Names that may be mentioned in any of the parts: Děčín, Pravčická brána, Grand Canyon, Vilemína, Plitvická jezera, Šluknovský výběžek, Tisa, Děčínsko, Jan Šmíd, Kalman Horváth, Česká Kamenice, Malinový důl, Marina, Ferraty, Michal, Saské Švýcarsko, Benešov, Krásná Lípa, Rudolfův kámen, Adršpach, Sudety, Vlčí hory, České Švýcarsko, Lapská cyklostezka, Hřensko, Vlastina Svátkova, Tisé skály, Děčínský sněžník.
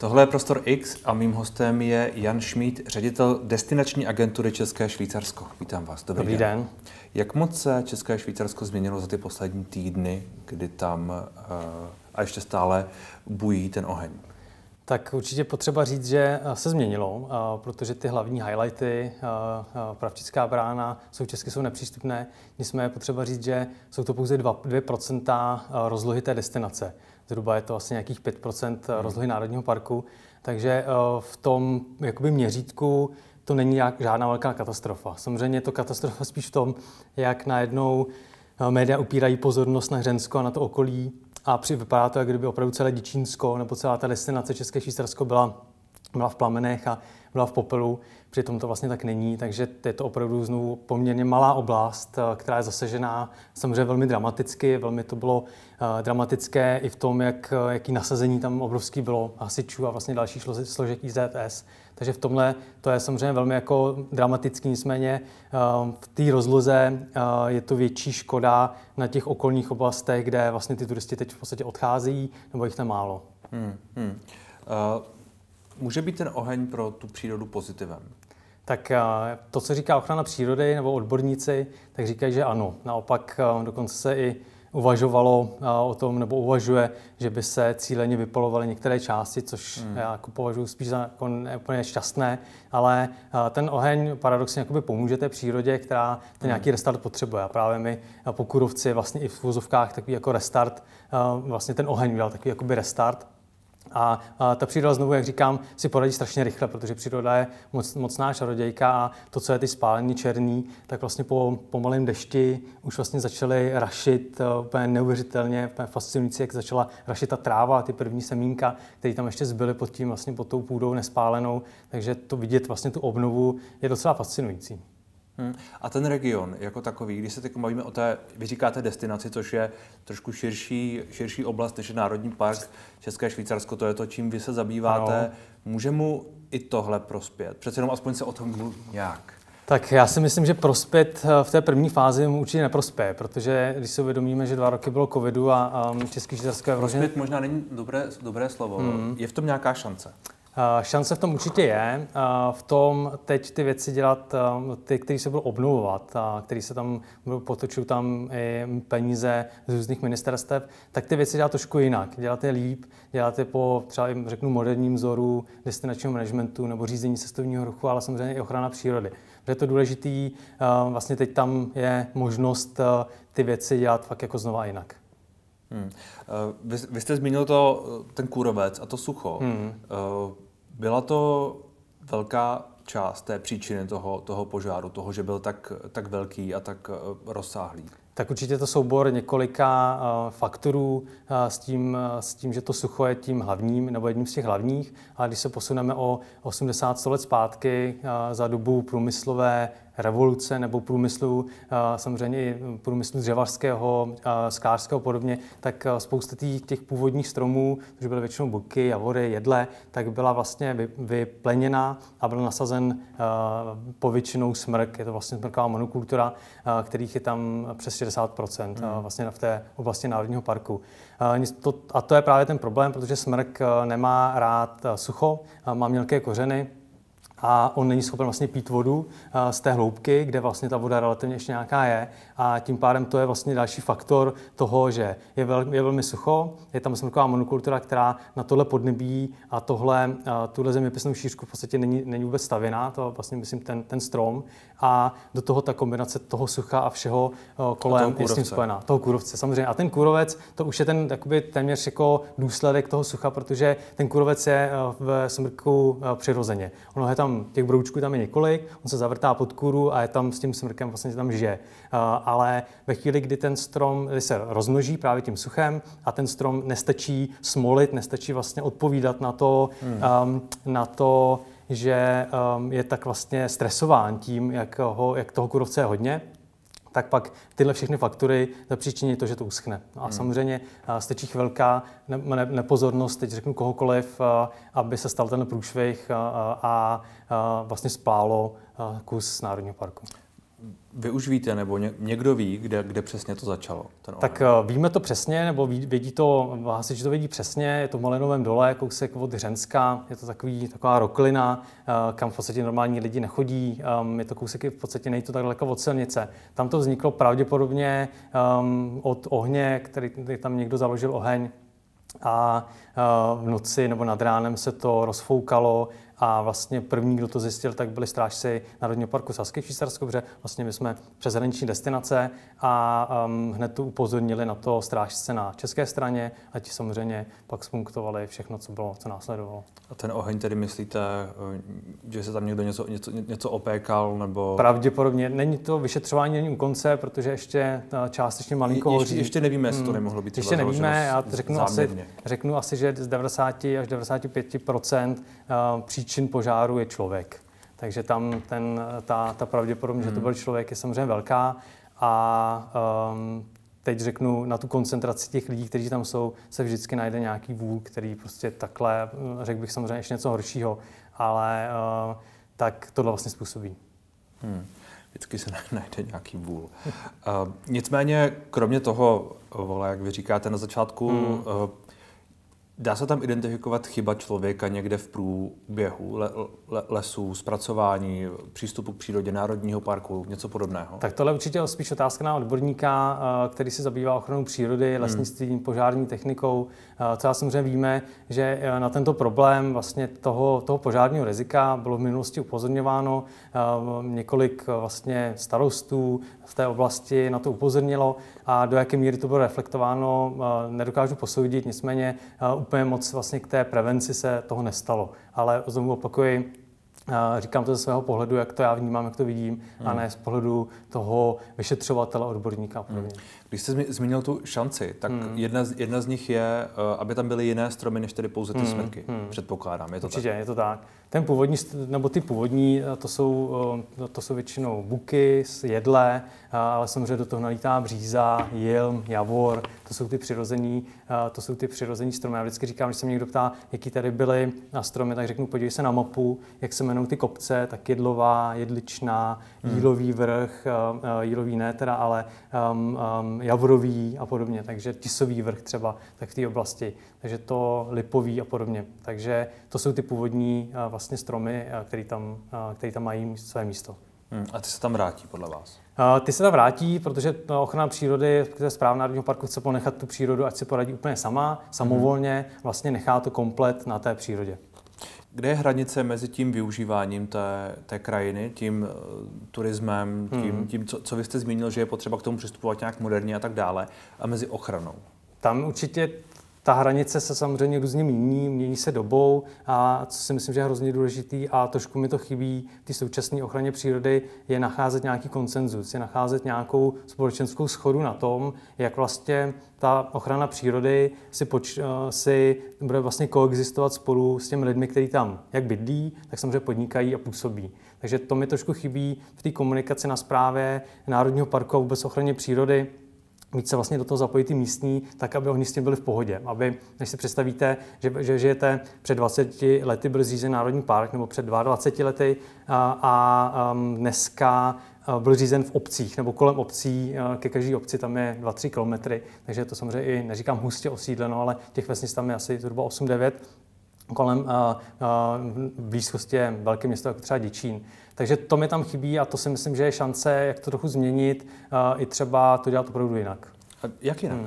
Tohle je Prostor X a mým hostem je Jan Šmíd, ředitel destinační agentury České Švýcarsko. Vítám vás. Dobrý den. Jak moc se České Švýcarsko změnilo za ty poslední týdny, kdy tam a ještě stále bují ten oheň? Tak určitě potřeba říct, že se změnilo, protože ty hlavní highlighty, Pravčická brána, současně jsou nepřístupné. Nicméně potřeba říct, že jsou to pouze 2% rozlohy té destinace. Zhruba je to asi nějakých 5% rozlohy Národního parku. Takže v tom jakoby měřítku to není žádná velká katastrofa. Samozřejmě je to katastrofa spíš v tom, jak najednou média upírají pozornost na Hřensko a na to okolí. A vypadá to, jak kdyby opravdu celé Děčínsko nebo celá ta destinace České Švýcarsko byla v plamenech a byla v popelu. Přitom to vlastně tak není, takže je to opravdu znovu poměrně malá oblast, která je zasažená samozřejmě velmi dramaticky. Velmi to bylo dramatické i v tom, jaký nasazení tam obrovský bylo hasičů a vlastně dalších složek IZS. Takže v tomhle to je samozřejmě velmi jako dramatický, nicméně v té rozloze je to větší škoda na těch okolních oblastech, kde vlastně ty turisti teď v podstatě odcházejí, nebo jich tam málo. Může být ten oheň pro tu přírodu pozitivem? Tak to, co říká ochrana přírody nebo odborníci, tak říkají, že ano. Naopak dokonce se i uvažovalo o tom, nebo uvažuje, že by se cíleně vypalovaly některé části, což já jako považuji spíš za jako úplně šťastné, ale ten oheň paradoxně jakoby pomůže té přírodě, která ten nějaký restart potřebuje. A právě my pokurovci vlastně i v vozovkách takový jako restart, vlastně ten oheň udělal takový jakoby restart. A ta příroda znovu, jak říkám, si poradí strašně rychle, protože příroda je mocná čarodějka a to, co je ty spálení černý, tak vlastně po malém dešti už vlastně začaly rašit úplně neuvěřitelně, úplně fascinující, jak začala rašit ta tráva, ty první semínka, které tam ještě zbyly pod tím vlastně pod tou půdou nespálenou, takže to vidět vlastně tu obnovu je docela fascinující. A ten region jako takový, když se teď bavíme o té, vy říkáte destinaci, což je trošku širší oblast než je Národní park, České Švýcarsko, to je to, čím vy se zabýváte, ano. Může mu i tohle prospět? Přece jenom aspoň se o tom mluví nějak. Tak já si myslím, že prospět v té první fázi mu určitě neprospěje, protože když si uvědomíme, že 2 roky bylo covidu a České Švýcarsko je vložené... Prospět možná není dobré slovo, je v tom nějaká šance? Šance v tom určitě je. V tom teď ty věci dělat, ty, které se budou obnovovat, které se tam potočují tam i peníze z různých ministerstev, tak ty věci dělat trošku jinak. Dělat je líp, dělat je po třeba řeknu moderním vzoru destinačního managementu nebo řízení cestovního ruchu, ale samozřejmě i ochrana přírody. Protože to důležitý, vlastně teď tam je možnost ty věci dělat fakt jako znova jinak. Vy jste zmínil ten kůrovec a to sucho. Byla to velká část té příčiny toho požáru, toho, že byl tak velký a tak rozsáhlý? Tak určitě to soubor několika faktorů s tím, že to sucho je tím hlavním nebo jedním z těch hlavních. A když se posuneme o 80-100 let zpátky za dobu průmyslové revoluce nebo průmyslu, samozřejmě i průmyslu dřevařského, sklářského podobně, tak spousta těch původních stromů, což byly většinou buky, javory, jedle, tak byla vlastně vypleněna a byl nasazen povětšinou smrk. Je to vlastně smrková monokultura, kterých je tam přes 60% vlastně v té oblasti Národního parku. A to je právě ten problém, protože smrk nemá rád sucho, má mělké kořeny, a on není schopen vlastně pít vodu z té hloubky, kde vlastně ta voda relativně ještě nějaká je. A tím pádem to je vlastně další faktor toho, že je velmi sucho, je tam smrková monokultura, která na tohle podnebí a tuhle zeměpisnou šířku v podstatě není vůbec stavěná, to vlastně myslím ten strom. A do toho ta kombinace toho sucha a všeho kolem je s tím spojená. Toho kůrovce, samozřejmě. A ten kůrovec, to už je ten jakoby téměř jako důsledek toho sucha, protože ten kůrovec je v smrku přirozeně. Ono je tam těch broučků tam je několik, on se zavrtá pod kůru a je tam s tím smrkem vlastně tam žije. Ale ve chvíli, kdy ten strom se rozmnoží právě tím suchem a ten strom nestačí smolit, nestačí vlastně odpovídat na to, že je tak vlastně stresován tím, jak toho kůrovce je hodně, tak pak tyhle všechny faktory zapříčiní to, že to uschne. A samozřejmě stačí chvilka nepozornost, teď řeknu kohokoliv, aby se stal ten průšvih a vlastně spálo kus Národního parku. Vy už víte, nebo někdo ví, kde přesně to začalo? Tak víme to přesně, nebo vědí to, hasiči to vědí přesně, je to v Malinovém dole, kousek od Hřenska, je to taková roklina, kam v podstatě normální lidi nechodí, je to kousek, v podstatě nejde to tak daleko od silnice. Tam to vzniklo pravděpodobně od ohně, který tam někdo založil oheň, a v noci nebo nad ránem se to rozfoukalo a vlastně první, kdo to zjistil, tak byli strážci Národního parku Saské Švýcarsko, protože vlastně my jsme přeshraniční destinace a hned to upozornili na to strážce na české straně a ti samozřejmě pak spunktovali všechno, co následovalo. A ten oheň tedy myslíte, že se tam někdo něco opékal nebo... Pravděpodobně. Není to vyšetřování ani u konce, protože ještě částečně malinko hoří. Ještě nevíme, jestli to nemohlo být ještě nevíme, já řeknu asi, že z 90 až 95% příčin požáru je člověk. Takže tam ta pravděpodobnost, že to byl člověk, je samozřejmě velká. A teď řeknu, na tu koncentraci těch lidí, kteří tam jsou, se vždycky najde nějaký vůl, který prostě takhle, řekl bych samozřejmě ještě něco horšího, ale tak tohle vlastně způsobí. Vždycky se najde nějaký vůl. Nicméně, kromě toho, jak vy říkáte na začátku, dá se tam identifikovat chyba člověka někde v průběhu lesů, zpracování, přístupu k přírodě, národního parku, něco podobného? Tak tohle určitě je spíš otázka na odborníka, který se zabývá ochranou přírody, lesnictvím, požární technikou. Co já samozřejmě víme, že na tento problém vlastně toho požárního rizika bylo v minulosti upozorňováno. Několik vlastně starostů v té oblasti na to upozornilo a do jaké míry to bylo reflektováno, nedokážu posoudit, nicméně úplně moc vlastně k té prevenci se toho nestalo. Ale znovu opakuji, říkám to ze svého pohledu, jak to já vnímám, jak to vidím, a ne z pohledu toho vyšetřovatele, odborníka. Když jste zmínil tu šanci, tak jedna z nich je, aby tam byly jiné stromy, než tedy pouze ty smrky. Předpokládám, je to určitě, tak? Určitě, je to tak. Ten původní, nebo ty původní, to jsou většinou buky, jedle, ale samozřejmě do toho nalítá bříza, jilm, javor, to jsou ty přirození stromy. Já vždycky říkám, když se mě někdo ptá, jaký tady byly na stromy, tak řeknu, podívej se na mapu, jak se jmenou ty kopce, tak Jedlová, Jedličná, Jílový vrch, Jílový ne teda, ale Javorový a podobně, takže Tisový vrch třeba, tak v té oblasti, takže to Lipový a podobně, takže to jsou ty původní vlastně stromy, který tam mají své místo. A ty se tam vrátí podle vás? Ty se tam vrátí, protože ochrana přírody, správa Národního parku chce ponechat tu přírodu, ať se poradí úplně sama, samovolně, vlastně nechá to komplet na té přírodě. Kde je hranice mezi tím využíváním té krajiny, tím turismem, tím co vy jste zmínil, že je potřeba k tomu přistupovat nějak moderně a tak dále, a mezi ochranou? Tam určitě ta hranice se samozřejmě různě mění se dobou a co si myslím, že je hrozně důležitý a trošku mi to chybí v současné ochraně přírody, je nacházet nějaký konsenzus, je nacházet nějakou společenskou shodu na tom, jak vlastně ta ochrana přírody si bude vlastně koexistovat spolu s těmi lidmi, kteří tam jak bydlí, tak samozřejmě podnikají a působí. Takže to mi trošku chybí v té komunikaci na správě Národního parku a vůbec ochraně přírody, víc se vlastně do toho zapojí ty místní, tak aby oni s tím byli v pohodě. Aby, než si představíte, že žijete, před 20 lety byl zřízen Národní park, nebo před 22 lety a dneska byl řízen v obcích, nebo kolem obcí, ke každé obci tam je 2-3 kilometry, takže to samozřejmě i, neříkám hustě osídleno, ale těch vesnic tam je asi zhruba 8-9, kolem blízkosti je velké město, jako třeba Děčín. Takže to mi tam chybí a to si myslím, že je šance, jak to trochu změnit, i třeba to dělat opravdu jinak. A jak jinak?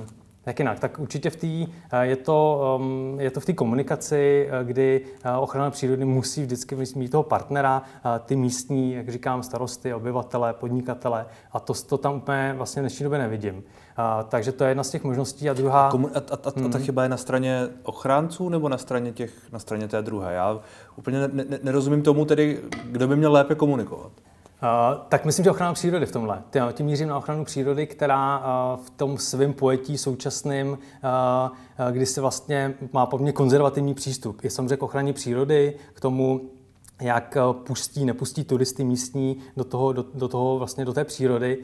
Jak jinak? Tak určitě je to v té komunikaci, kdy ochrana přírody musí vždycky mít toho partnera, ty místní, jak říkám, starosty, obyvatele, podnikatele a to tam úplně vlastně v dnešní době nevidím. Takže to je jedna z těch možností a druhá... A ta chyba je na straně ochránců nebo na straně té druhé? Já úplně nerozumím tomu tedy, kdo by měl lépe komunikovat. Tak myslím, že ochrana přírody v tomhle. Tím mířím na ochranu přírody, která v tom svém pojetí současným, kdy se vlastně má poměrně konzervativní přístup. Je samozřejmě k ochraně přírody, k tomu, jak pustí, nepustí turisty místní do té přírody,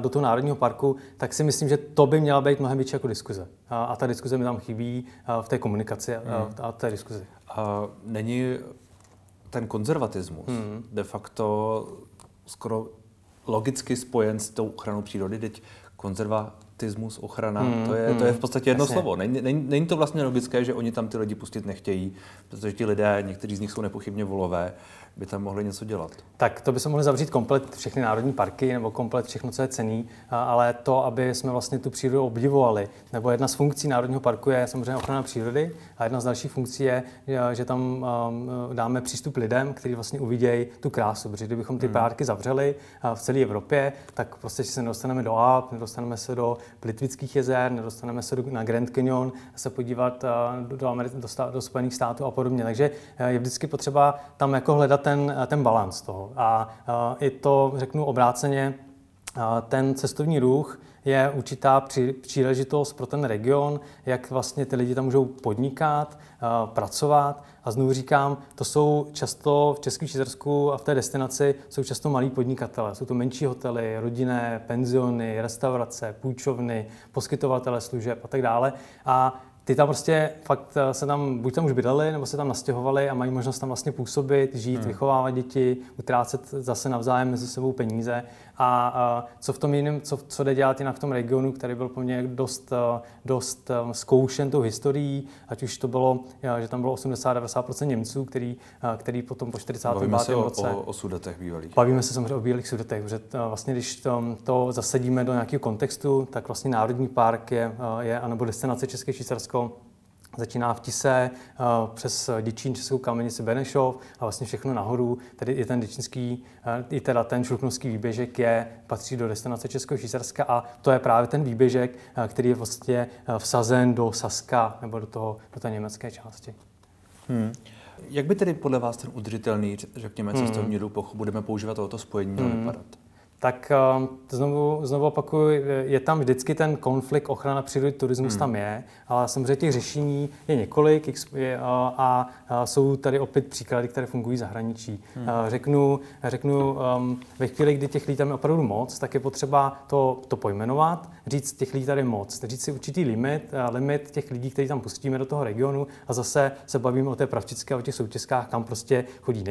do toho národního parku, tak si myslím, že to by měla být mnohem větší jako diskuze. A ta diskuze mi tam chybí v té komunikaci a té diskuzi. A není ten konzervatismus de facto skoro logicky spojen s tou ochranou přírody, teď konzervatismus, ochrana, to je v podstatě jedno slovo. Není to vlastně logické, že oni tam ty lidi pustit nechtějí, protože ti lidé, někteří z nich jsou nepochybně volové, by tam mohli něco dělat. Tak to by se mohli zavřít komplet všechny národní parky nebo komplet všechno, co je cenný, ale to, aby jsme vlastně tu přírodu obdivovali. Nebo jedna z funkcí národního parku je samozřejmě ochrana přírody a jedna z dalších funkcí je, že tam dáme přístup lidem, kteří vlastně uvidějí tu krásu. Protože kdybychom ty parky zavřeli v celé Evropě, tak prostě se nedostaneme do Alp, nedostaneme se do Plitvických jezer, nedostaneme se na Grand Canyon, se podívat do Spojených států a podobně. Takže je vždycky potřeba tam jako hledat ten balans toho. A i to, řeknu obráceně, ten cestovní ruch je určitá příležitost pro ten region, jak vlastně ty lidi tam můžou podnikat, pracovat. A znovu říkám, to jsou často v Českém Švýcarsku a v té destinaci jsou často malí podnikatelé. Jsou to menší hotely, rodinné, penziony, restaurace, půjčovny, poskytovatele služeb a tak dále. A ty tam prostě fakt se tam, buď tam už bydleli, nebo se tam nastěhovali a mají možnost tam vlastně působit, žít, vychovávat děti, utrácet zase navzájem mezi sebou peníze. A co v tom jiném, co jde dělat jinak v tom regionu, který byl poměrně dost zkoušen tou historií, ať už to bylo, že tam bylo 80-90% Němců, který potom po 45. roce... Bavíme se o Sudetech bývalých. Bavíme se samozřejmě o bývalých Sudetech, protože vlastně když to zasadíme do nějakého kontextu, tak vlastně národní park je anebo destinace České Švýcarsko začíná v Tise, přes Děčín, Českou Kamenici, Benešov a vlastně všechno nahoru. Tady i ten děčínský, i teda ten šluknovský výběžek patří do destinace Českého Švýcarska a to je právě ten výběžek, který je vlastně vsazen do Saska nebo do té německé části. Jak by tedy podle vás ten udržitelný, řekněme, cestovní ruch budeme používat tohoto spojení mělo vypadat? Tak znovu opakuju, je tam vždycky ten konflikt, ochrana přírody, turismus tam je, ale samozřejmě těch řešení je několik a jsou tady opět příklady, které fungují v zahraničí. Řeknu, ve chvíli, kdy těch lidí tam je opravdu moc, tak je potřeba to pojmenovat, říct těch lidí tady moc, říct si určitý limit těch lidí, kteří tam pustíme do toho regionu a zase se bavíme o té Pravčické, o těch soutězkách, tam prostě chodí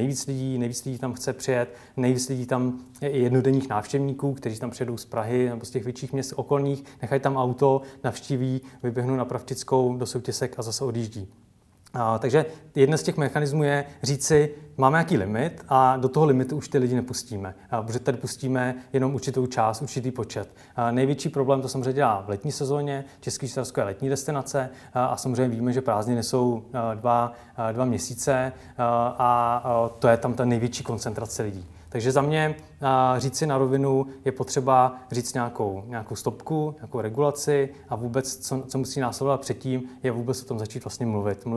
nejvíc lidí tam chce přijet, nejvíc lidí tam je i jednodenních návštěvníků, kteří tam přijedou z Prahy nebo z těch větších měst okolních, nechají tam auto, navštíví, vyběhnou na Pravčickou do soutězek a zase odjíždí. Takže jeden z těch mechanismů je říct si, máme nějaký limit a do toho limitu už ty lidi nepustíme, protože tady pustíme jenom určitou část, určitý počet. Největší problém to samozřejmě dělá v letní sezóně, České Švýcarsko je letní destinace a samozřejmě víme, že prázdniny jsou dva měsíce a to je tam ta největší koncentrace lidí. Takže za mě říct si na rovinu je potřeba říct nějakou stopku, nějakou regulaci a vůbec, co musí následovat předtím, je vůbec o tom začít vlastně mluvit,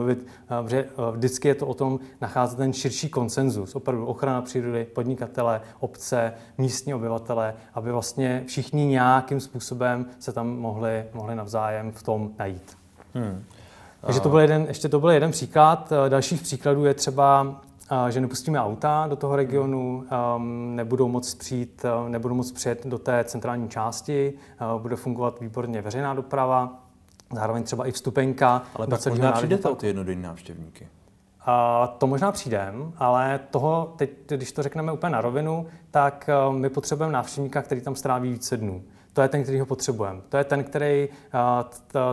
protože vždycky je to o tom nacházet ten širší konsenzus, opravdu ochrana přírody, podnikatele, obce, místní obyvatele, aby vlastně všichni nějakým způsobem se tam mohli navzájem v tom najít. Takže to byl jeden příklad. Dalších příkladů je třeba že nepustíme auta do toho regionu, nebudou moc přijet do té centrální části, bude fungovat výborně veřejná doprava, zároveň třeba i vstupenka. Ale pak možná přijde to ty jednodenní návštěvníky. To možná přijdem, ale toho, teď, když to řekneme úplně na rovinu, tak my potřebujeme návštěvníka, který tam stráví více dnů. To je ten, který ho potřebujeme. To je ten, který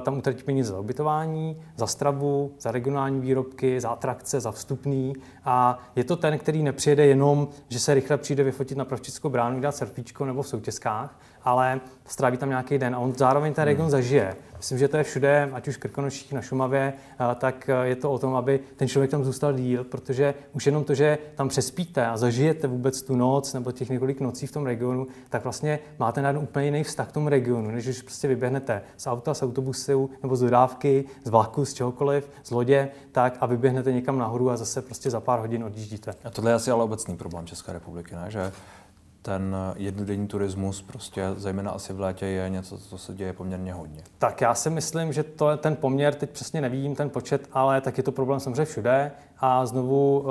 tam utratí peníze za ubytování, za stravu, za regionální výrobky, za atrakce, za vstupný. A je to ten, který nepřijede jenom, že se rychle přijde vyfotit na Pravčickou bránu, dát selfiečko nebo v soutězkách, ale stráví tam nějaký den a on zároveň ten region zažije. Myslím, že to je všude, ať už v Krkonoších, na Šumavě, tak je to o tom, aby ten člověk tam zůstal díl, protože už jenom to, že tam přespíte a zažijete vůbec tu noc nebo těch několik nocí v tom regionu, tak vlastně máte najednou úplně jiný vztah k tomu regionu, než když prostě vyběhnete z auta, z autobusu nebo z dodávky, z vlaku, z čehokoliv, z lodě, tak a vyběhnete někam nahoru a zase prostě za pár hodin odjíždíte. A tohle je asi ale obecný problém České republiky, ne? Že ten jednodenní turismus prostě, zejména asi v létě, je něco, co se děje poměrně hodně. Tak já si myslím, že to ten poměr, teď přesně nevím ten počet, ale tak je to problém samozřejmě všude. A znovu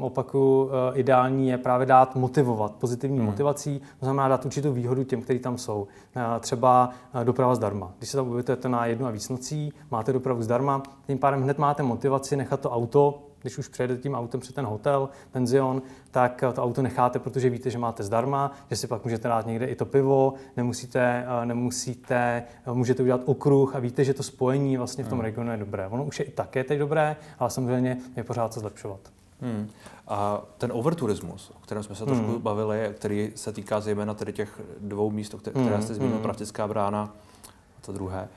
opakuju, ideální je právě dát motivovat, pozitivní motivací, to znamená dát určitou výhodu těm, kteří tam jsou. Třeba doprava zdarma. Když se tam ubytujete na jednu a víc nocí, máte dopravu zdarma, tím pádem hned máte motivaci nechat to auto Když už přejedete tím autem před ten hotel, penzion, tak to auto necháte, protože víte, že máte zdarma, že si pak můžete dát někde i to pivo, můžete udělat okruh a víte, že to spojení vlastně v tom regionu je dobré. Ono už je i také teď dobré, ale samozřejmě je pořád co zlepšovat. A ten overturismus, o kterém jsme se trošku bavili, který se týká zejména tedy těch dvou míst, které jste zmínil, Pravčická brána a to druhé.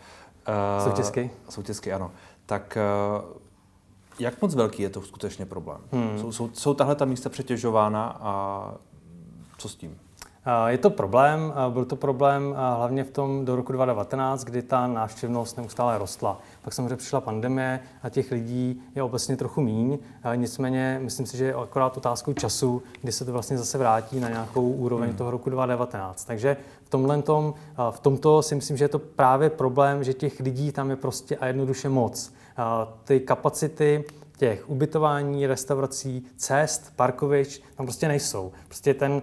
Soutězky, ano. Tak jak moc velký je to skutečně problém? Jsou tahle ta místa přetěžována a co s tím? Je to problém. Byl to problém hlavně v tom do roku 2019, kdy ta návštěvnost neustále rostla. Pak samozřejmě přišla pandemie a těch lidí je obecně trochu míň. Nicméně myslím si, že je akorát otázkou času, kdy se to vlastně zase vrátí na nějakou úroveň toho roku 2019. Takže v tomto si myslím, že je to právě problém, že těch lidí tam je prostě a jednoduše moc. Ty kapacity těch ubytování, restaurací, cest, parkovišť tam prostě nejsou. Prostě ten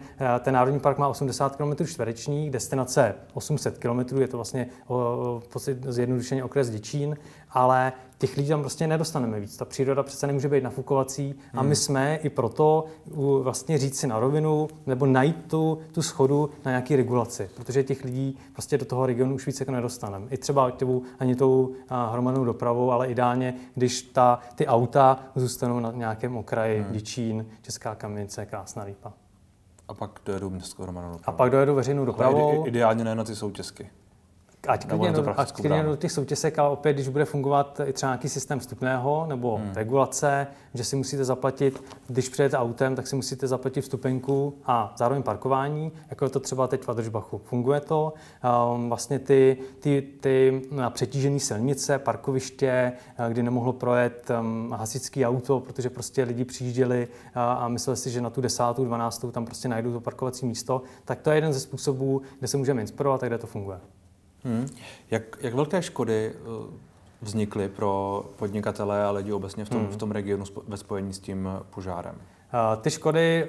národní park má 80 km čtverečních, destinace 800 km, je to vlastně zjednodušeně okres Děčín, ale těch lidí tam prostě nedostaneme víc. Ta příroda přece nemůže být nafukovací a my jsme i proto vlastně říct si na rovinu nebo najít tu schodu na nějaký regulaci, protože těch lidí prostě do toho regionu už víc jako nedostaneme. I třeba ani tou hromadnou dopravou, ale ideálně, když ty auta zůstanou na nějakém okraji Děčín, Česká Kamenice, Krásná Lípa. A pak dojedou městskou hromadnou dopravou. A pak dojedou veřejnou dopravou. Ideálně ne na ty soutězky. Ať klidně do těch soutězek, ale opět, když bude fungovat i třeba nějaký systém vstupného nebo regulace, že si musíte zaplatit, když přijedete autem, tak si musíte zaplatit vstupenku a zároveň parkování, jako je to třeba teď v Adršpachu. Funguje to, vlastně ty přetížené silnice, parkoviště, kdy nemohlo projet hasičský auto, protože prostě lidi přijížděli a mysleli si, že na tu 10., 12. tam prostě najdou to parkovací místo, tak to je jeden ze způsobů, kde se můžeme inspirovat a kde to funguje. Jak velké škody vznikly pro podnikatele a lidi obecně v tom regionu ve spojení s tím požárem? Ty škody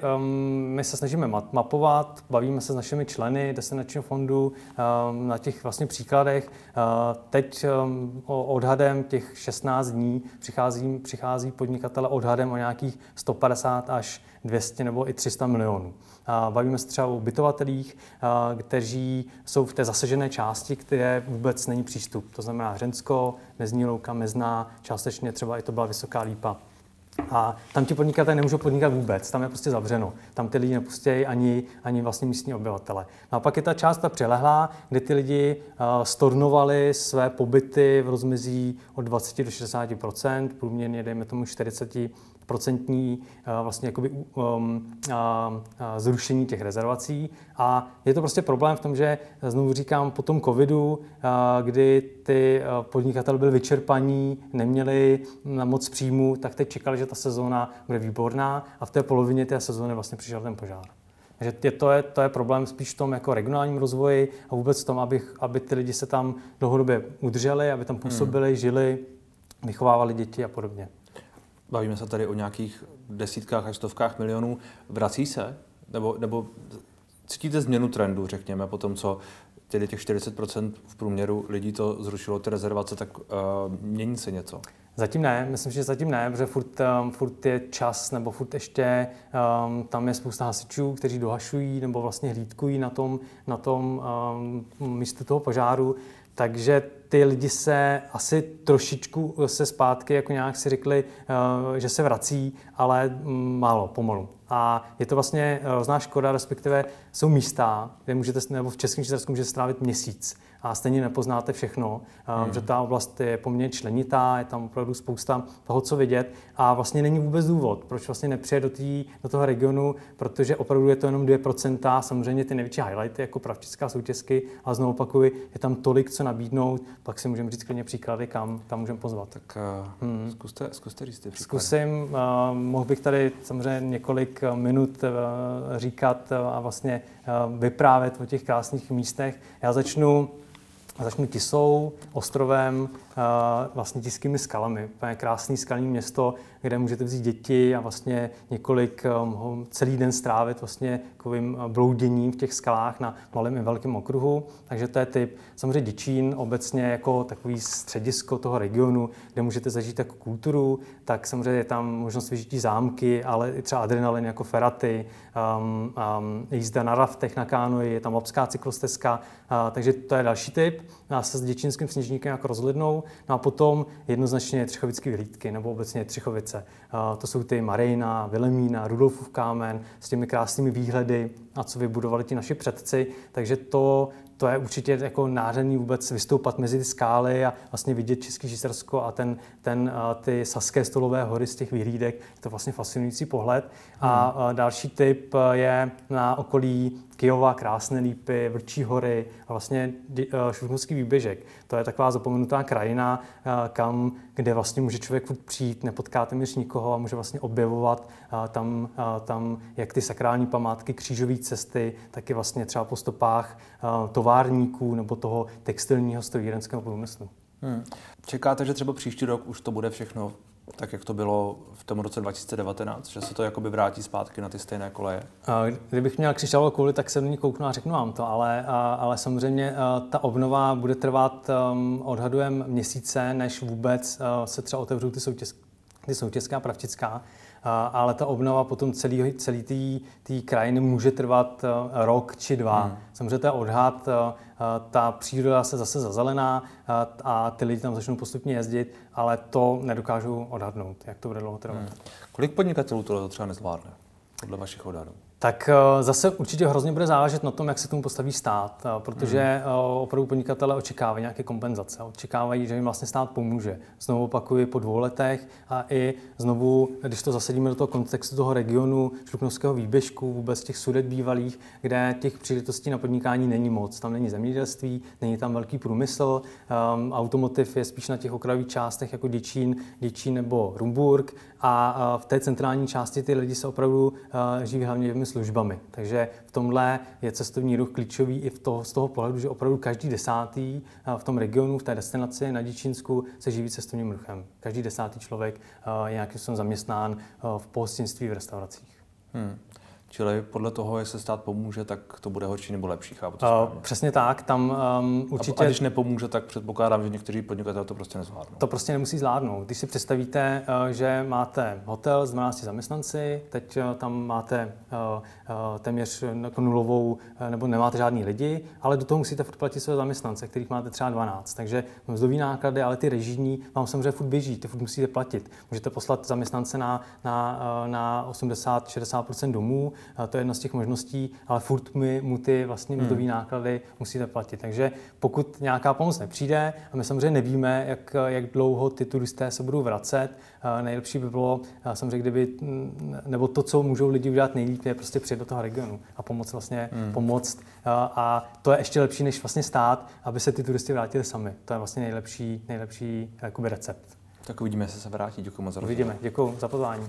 my se snažíme mapovat, bavíme se s našimi členy destinačního fondu na těch vlastně příkladech. Teď odhadem těch 16 dní přichází podnikatele odhadem o nějakých 150 až 200 nebo i 300 milionů. Bavíme se třeba o ubytovatelích, kteří jsou v té zasažené části, které vůbec není přístup. To znamená Hřensko, Mezní louka, Mezná, částečně třeba i to byla Vysoká Lípa. A tam ti podnikatelé nemůžou podnikat vůbec, tam je prostě zavřeno. Tam ty lidi nepustějí ani vlastně místní obyvatele. No a pak je ta část ta přilehlá, kde ty lidi stornovali své pobyty v rozmezí od 20 do 60%, průměrně dejme tomu 40% vlastně jakoby zrušení těch rezervací. A je to prostě problém v tom, že znovu říkám, po tom covidu, kdy ty podnikatelé byli vyčerpaní, neměli moc příjmu, tak teď čekali, že ta sezóna bude výborná a v té polovině té sezóny vlastně přišel ten požár. Takže to je problém spíš v tom jako regionálním rozvoji a vůbec v tom, aby ty lidi se tam dlouhodobě udrželi, aby tam působili, žili, vychovávali děti a podobně. Bavíme se tady o nějakých desítkách až stovkách milionů. Vrací se? Nebo cítíte změnu trendu, řekněme, po tom, co tedy těch 40% v průměru lidí to zrušilo, ty rezervace, tak mění se něco? Zatím ne, myslím, že zatím ne, protože furt je čas, nebo furt ještě tam je spousta hasičů, kteří dohašují nebo vlastně hlídkují na tom místu toho požáru, takže ty lidi se asi trošičku se zpátky jako nějak si řekli, že se vrací, ale málo, pomalu. A je to vlastně hrozná škoda, respektive jsou místa, kde můžete, nebo v Českém Švýcarsku můžete strávit měsíc a stejně nepoznáte všechno, že ta oblast je poměrně členitá, je tam opravdu spousta toho, co vidět a vlastně není vůbec důvod, proč vlastně nepřijet do toho regionu, protože opravdu je to jenom 2%, samozřejmě ty největší highlighty jako Pravčická soutězky, ale znovu opakuji, je tam tolik, co nabídnout, pak si můžeme říct klidně příklady, kam můžeme pozvat. Tak zkuste říct ty příklady. Zkusím, mohl bych tady samozřejmě několik minut říkat a vlastně vyprávět o těch krásných místech. Já začnu Tisou, ostrovem, vlastně Tiskými skalami. Krásné skalní město, kde můžete vzít děti a vlastně několik celý den strávit vlastně takovým blouděním v těch skalách na malém i velkém okruhu. Takže to je typ. Samozřejmě Děčín obecně jako takový středisko toho regionu, kde můžete zažít jako kulturu, tak samozřejmě je tam možnost vyžití zámky, ale i třeba adrenalin jako Ferraty, jízda na raftech, na kánoji, je tam Lapská cyklostezka, takže to je další typ. A se s Děčínským sněžníkem jako rozhlednou. No a potom jednoznačně Třichovické vyhlídky, nebo obecně Třichovice. To jsou ty Marina, Vilemína, Rudolfův kámen s těmi krásnými výhledy a co vybudovali ti naši předci. Takže to je určitě jako nádherný vůbec vystoupat mezi ty skály a vlastně vidět České Švýcarsko a ty Saské stolové hory z těch výhlídek. Je to vlastně fascinující pohled. A další tip je na okolí Kýova, Krásné Lípy, Vlčí hory a vlastně Šluknovský výběžek. To je taková zapomenutá krajina, kde vlastně může člověk furt přijít, nepotká téměř nikoho a může vlastně objevovat tam jak ty sakrální památky, křížové cesty, tak i vlastně třeba po stopách továrníků nebo toho textilního strojírenského průmyslu. Čekáte, že třeba příští rok už to bude všechno tak, jak to bylo v tom roce 2019, že se to jakoby vrátí zpátky na ty stejné koleje? Kdybych měl křišťálovou kouli, tak se do ní kouknu a řeknu vám to, ale samozřejmě ta obnova bude trvat odhadujem měsíce, než vůbec se třeba otevřou ty soutězká pravčická. Ale ta obnova potom celý té krajiny může trvat rok či dva. Samozřejmě to je odhad, ta příroda se zase zazelená a ty lidi tam začnou postupně jezdit, ale to nedokážu odhadnout, jak to bude dlouho trvat. Kolik podnikatelů tohle třeba nezvládne, podle vašich odhadů? Tak zase určitě hrozně bude záležet na tom, jak se tomu postaví stát, protože opravdu podnikatelé očekávají nějaké kompenzace, očekávají, že jim vlastně stát pomůže. Znovu opakuji, po 2 letech a i znovu, když to zasadíme do toho kontextu toho regionu Šluknovského výběžku, vůbec těch Sudet bývalých, kde těch příležitostí na podnikání není moc. Tam není zemědělství, není tam velký průmysl, automotiv je spíš na těch okrajových částech jako Děčín nebo Rumburk a v té centrální části ty lidi se opravdu živí hlavně službami. Takže v tomhle je cestovní ruch klíčový i z toho pohledu, že opravdu každý 10. v tom regionu, v té destinaci na Děčínsku se živí cestovním ruchem. Každý 10. člověk je nějakým způsobem zaměstnán v pohostinství, v restauracích. Čili podle toho, jestli stát pomůže, tak to bude horší nebo lepší, chápu to správně. Přesně tak, tam určitě... A když nepomůže, tak předpokládám, že někteří podnikatelé to prostě nezvládnou. To prostě nemusí zvládnout. Když si představíte, že máte hotel s 12 zaměstnanci, teď tam máte téměř nulovou, nebo nemáte žádný lidi, ale do toho musíte furt platit své zaměstnance, kterých máte třeba 12. Takže mzdový náklady, ale ty režijní vám samozřejmě furt běží, ty furt musíte platit. Můžete poslat zaměstnance na 80-60% domů. To je jedna z těch možností, ale furt mu ty vlastně mzdové náklady musíte platit. Takže pokud nějaká pomoc nepřijde, a my samozřejmě nevíme, jak dlouho ty turisté se budou vracet, nejlepší by bylo samozřejmě, nebo to, co můžou lidi udělat nejlíp, je prostě přijet do toho regionu a pomoct. A to je ještě lepší, než vlastně stát, aby se ty turisty vrátili sami. To je vlastně nejlepší recept. Tak uvidíme, jestli se vrátí. Děkuji moc za rozhovor. Uvidíme. Děkuji za pozvání.